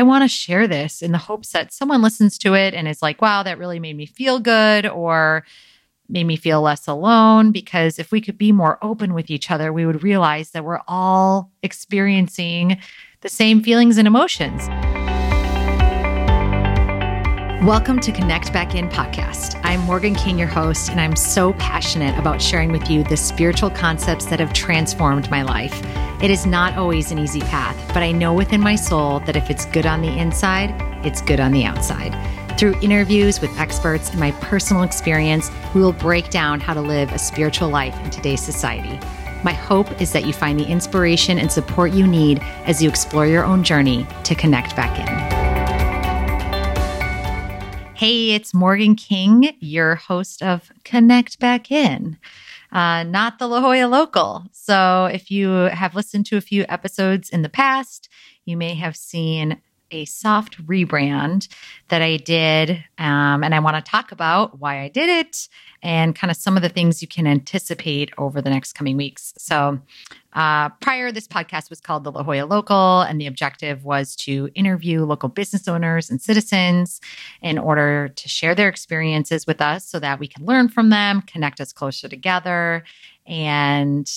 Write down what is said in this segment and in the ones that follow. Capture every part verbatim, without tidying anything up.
I want to share this in the hopes that someone listens to it and is like, wow, that really made me feel good or made me feel less alone. Because if we could be more open with each other, we would realize that we're all experiencing the same feelings and emotions. Welcome to Connect Back In podcast. I'm Morgan King, your host, and I'm so passionate about sharing with you the spiritual concepts that have transformed my life. It is not always an easy path, but I know within my soul that if it's good on the inside, it's good on the outside. Through interviews with experts and my personal experience, we will break down how to live a spiritual life in today's society. My hope is that you find the inspiration and support you need as you explore your own journey to connect back in. Hey, it's Morgan King, your host of Connect Back In, uh, not the La Jolla Local. So if you have listened to a few episodes in the past, you may have seen a soft rebrand that I did. Um, and I want to talk about why I did it and kind of some of the things you can anticipate over the next coming weeks. So uh, prior, this podcast was called The La Jolla Local, and the objective was to interview local business owners and citizens in order to share their experiences with us so that we can learn from them, connect us closer together, and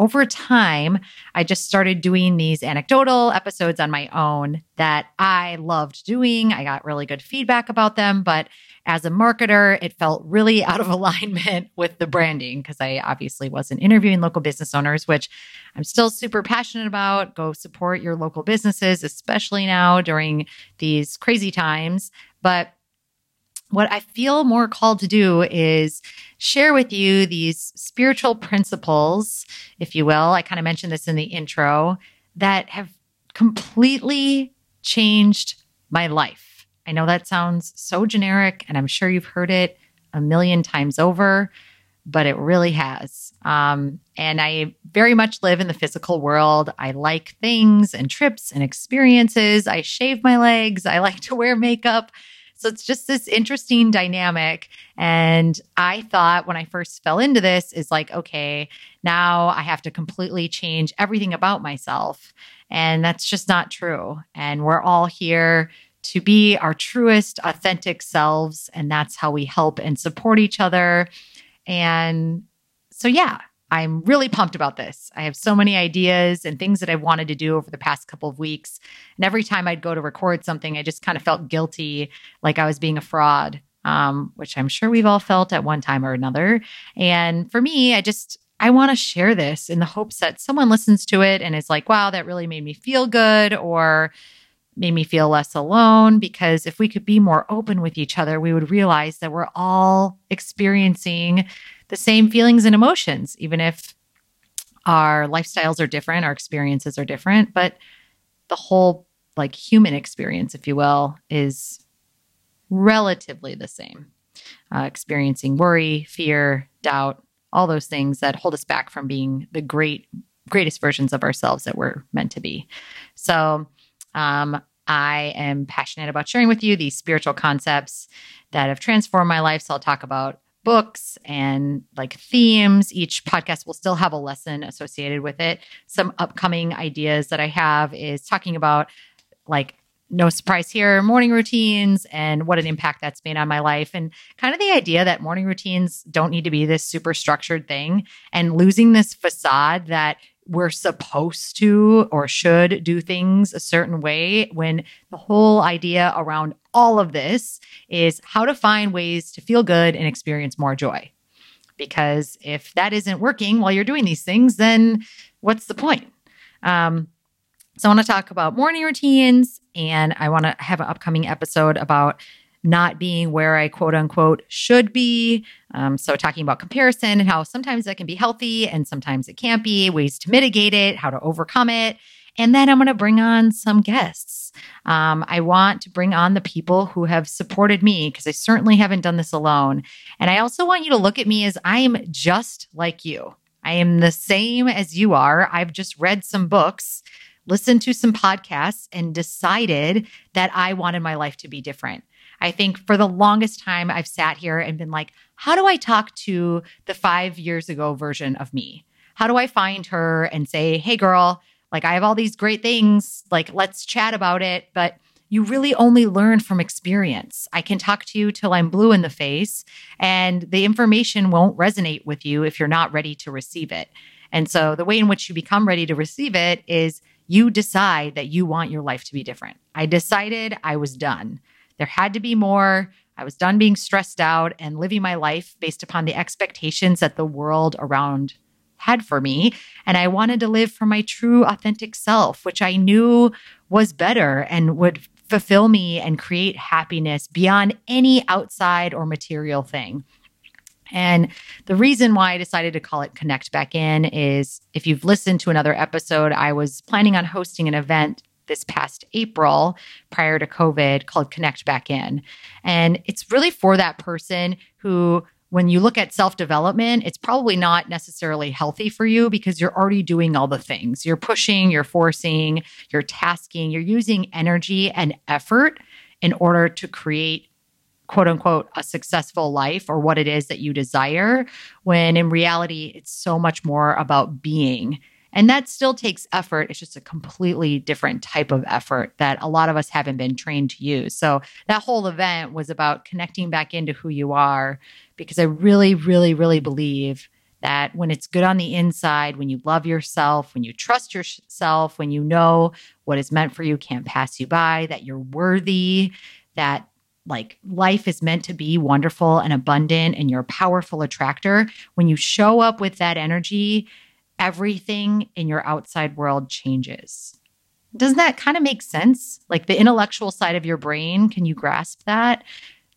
over time, I just started doing these anecdotal episodes on my own that I loved doing. I got really good feedback about them, but as a marketer, it felt really out of alignment with the branding because I obviously wasn't interviewing local business owners, which I'm still super passionate about. Go support your local businesses, especially now during these crazy times. But what I feel more called to do is share with you these spiritual principles, if you will. I kind of mentioned this in the intro, that have completely changed my life. I know that sounds so generic, and I'm sure you've heard it a million times over, but it really has. Um, and I very much live in the physical world. I like things and trips and experiences. I shave my legs. I like to wear makeup. So it's just this interesting dynamic. And I thought when I first fell into this is like, okay, now I have to completely change everything about myself. And that's just not true. And we're all here to be our truest, authentic selves. And that's how we help and support each other. And so, yeah, I'm really pumped about this. I have so many ideas and things that I've wanted to do over the past couple of weeks. And every time I'd go to record something, I just kind of felt guilty, like I was being a fraud, um, which I'm sure we've all felt at one time or another. And for me, I just, I want to share this in the hopes that someone listens to it and is like, wow, that really made me feel good or made me feel less alone. Because if we could be more open with each other, we would realize that we're all experiencing the same feelings and emotions, even if our lifestyles are different, our experiences are different, but the whole like human experience, if you will, is relatively the same. Uh, experiencing worry, fear, doubt, all those things that hold us back from being the great, greatest versions of ourselves that we're meant to be. So um, I am passionate about sharing with you these spiritual concepts that have transformed my life. So I'll talk about books and like themes. Each podcast will still have a lesson associated with it. Some upcoming ideas that I have is talking about, like, no surprise here, morning routines and what an impact that's made on my life, and kind of the idea that morning routines don't need to be this super structured thing and losing this facade that we're supposed to or should do things a certain way when the whole idea around all of this is how to find ways to feel good and experience more joy. Because if that isn't working while you're doing these things, then what's the point? Um, so I want to talk about morning routines, and I want to have an upcoming episode about not being where I quote unquote should be. Um, so talking about comparison and how sometimes that can be healthy and sometimes it can't be, ways to mitigate it, how to overcome it. And then I'm going to bring on some guests. Um, I want to bring on the people who have supported me because I certainly haven't done this alone. And I also want you to look at me as I am just like you. I am the same as you are. I've just read some books, listened to some podcasts, and decided that I wanted my life to be different. I think for the longest time I've sat here and been like, how do I talk to the five years ago version of me? How do I find her and say, hey girl, like I have all these great things, like let's chat about it. But you really only learn from experience. I can talk to you till I'm blue in the face, and the information won't resonate with you if you're not ready to receive it. And so the way in which you become ready to receive it is you decide that you want your life to be different. I decided I was done. There had to be more. I was done being stressed out and living my life based upon the expectations that the world around had for me. And I wanted to live for my true authentic self, which I knew was better and would fulfill me and create happiness beyond any outside or material thing. And the reason why I decided to call it Connect Back In is, if you've listened to another episode, I was planning on hosting an event this past April prior to COVID called Connect Back In. And it's really for that person who, when you look at self-development, it's probably not necessarily healthy for you because you're already doing all the things. You're pushing, you're forcing, you're tasking, you're using energy and effort in order to create, quote unquote, a successful life or what it is that you desire, when in reality, it's so much more about being. And that still takes effort. It's just a completely different type of effort that a lot of us haven't been trained to use. So that whole event was about connecting back into who you are, because I really, really, really believe that when it's good on the inside, when you love yourself, when you trust yourself, when you know what is meant for you can't pass you by, that you're worthy, that like life is meant to be wonderful and abundant and you're a powerful attractor. When you show up with that energy, everything in your outside world changes. Doesn't that kind of make sense? Like the intellectual side of your brain, can you grasp that?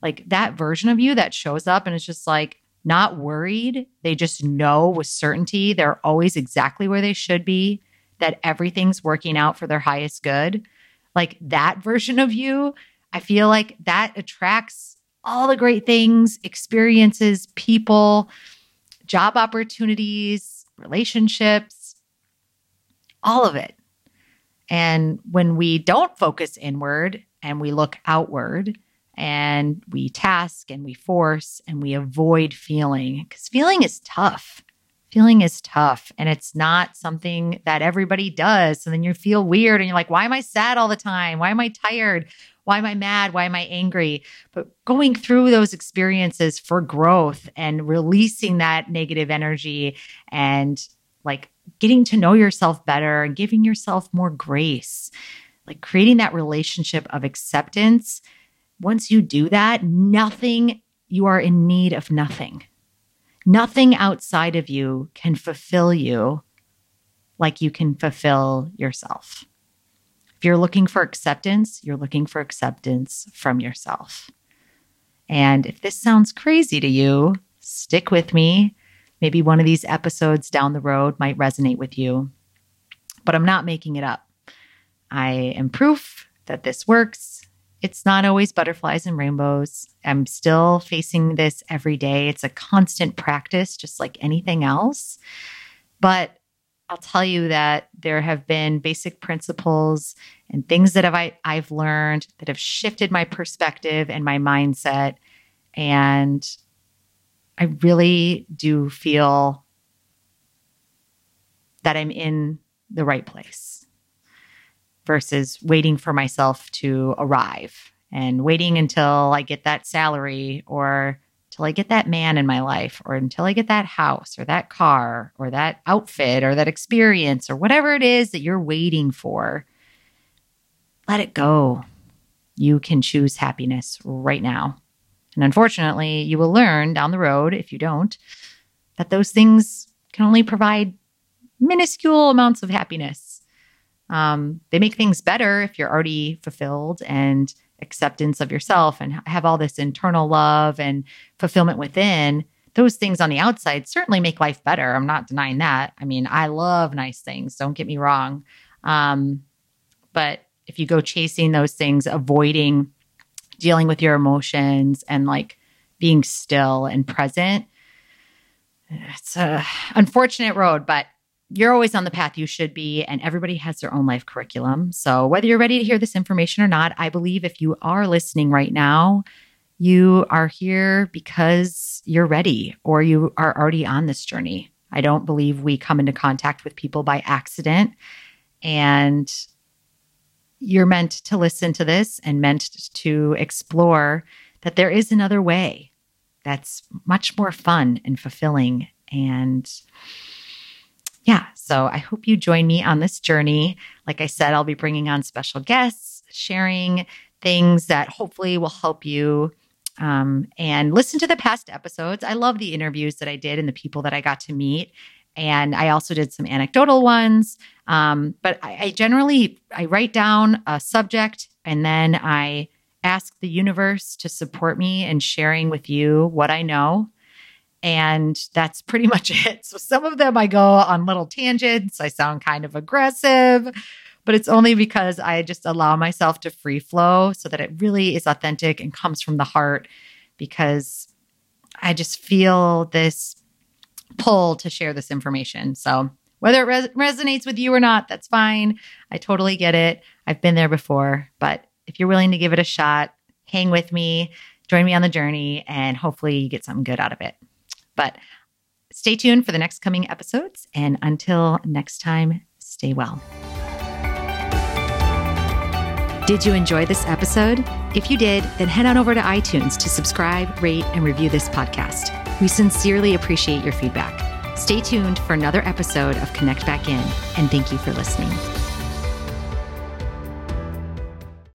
Like that version of you that shows up and is just like not worried. They just know with certainty they're always exactly where they should be, that everything's working out for their highest good. Like that version of you, I feel like that attracts all the great things, experiences, people, job opportunities, relationships, all of it. And when we don't focus inward and we look outward and we task and we force and we avoid feeling, because feeling is tough. Feeling is tough, and it's not something that everybody does. So then you feel weird and you're like, why am I sad all the time? Why am I tired? Why am I mad? Why am I angry? But going through those experiences for growth and releasing that negative energy and like getting to know yourself better and giving yourself more grace, like creating that relationship of acceptance. Once you do that, nothing, you are in need of nothing. Nothing outside of you can fulfill you like you can fulfill yourself. If you're looking for acceptance, you're looking for acceptance from yourself. And if this sounds crazy to you, stick with me. Maybe one of these episodes down the road might resonate with you. But I'm not making it up. I am proof that this works. It's not always butterflies and rainbows. I'm still facing this every day. It's a constant practice, just like anything else. But I'll tell you that there have been basic principles and things that have I, I've learned that have shifted my perspective and my mindset. And I really do feel that I'm in the right place, versus waiting for myself to arrive and waiting until I get that salary or till I get that man in my life or until I get that house or that car or that outfit or that experience or whatever it is that you're waiting for. Let it go. You can choose happiness right now. And unfortunately, you will learn down the road, if you don't, that those things can only provide minuscule amounts of happiness. Um, they make things better if you're already fulfilled and acceptance of yourself and have all this internal love and fulfillment within. Those things on the outside certainly make life better. I'm not denying that. I mean, I love nice things. Don't get me wrong. Um, but if you go chasing those things, avoiding dealing with your emotions and like being still and present, it's a unfortunate road, but you're always on the path you should be, and everybody has their own life curriculum. So whether you're ready to hear this information or not, I believe if you are listening right now, you are here because you're ready or you are already on this journey. I don't believe we come into contact with people by accident. And you're meant to listen to this and meant to explore that there is another way that's much more fun and fulfilling. And yeah, so I hope you join me on this journey. Like I said, I'll be bringing on special guests, sharing things that hopefully will help you. Um, and listen to the past episodes. I love the interviews that I did and the people that I got to meet. And I also did some anecdotal ones. Um, but I, I generally, I write down a subject and then I ask the universe to support me in sharing with you what I know. And that's pretty much it. So some of them I go on little tangents. I sound kind of aggressive, but it's only because I just allow myself to free flow so that it really is authentic and comes from the heart, because I just feel this pull to share this information. So whether it res- resonates with you or not, that's fine. I totally get it. I've been there before, but if you're willing to give it a shot, hang with me, join me on the journey, and hopefully you get something good out of it. But stay tuned for the next coming episodes. And until next time, stay well. Did you enjoy this episode? If you did, then head on over to iTunes to subscribe, rate, and review this podcast. We sincerely appreciate your feedback. Stay tuned for another episode of Connect Back In, and thank you for listening.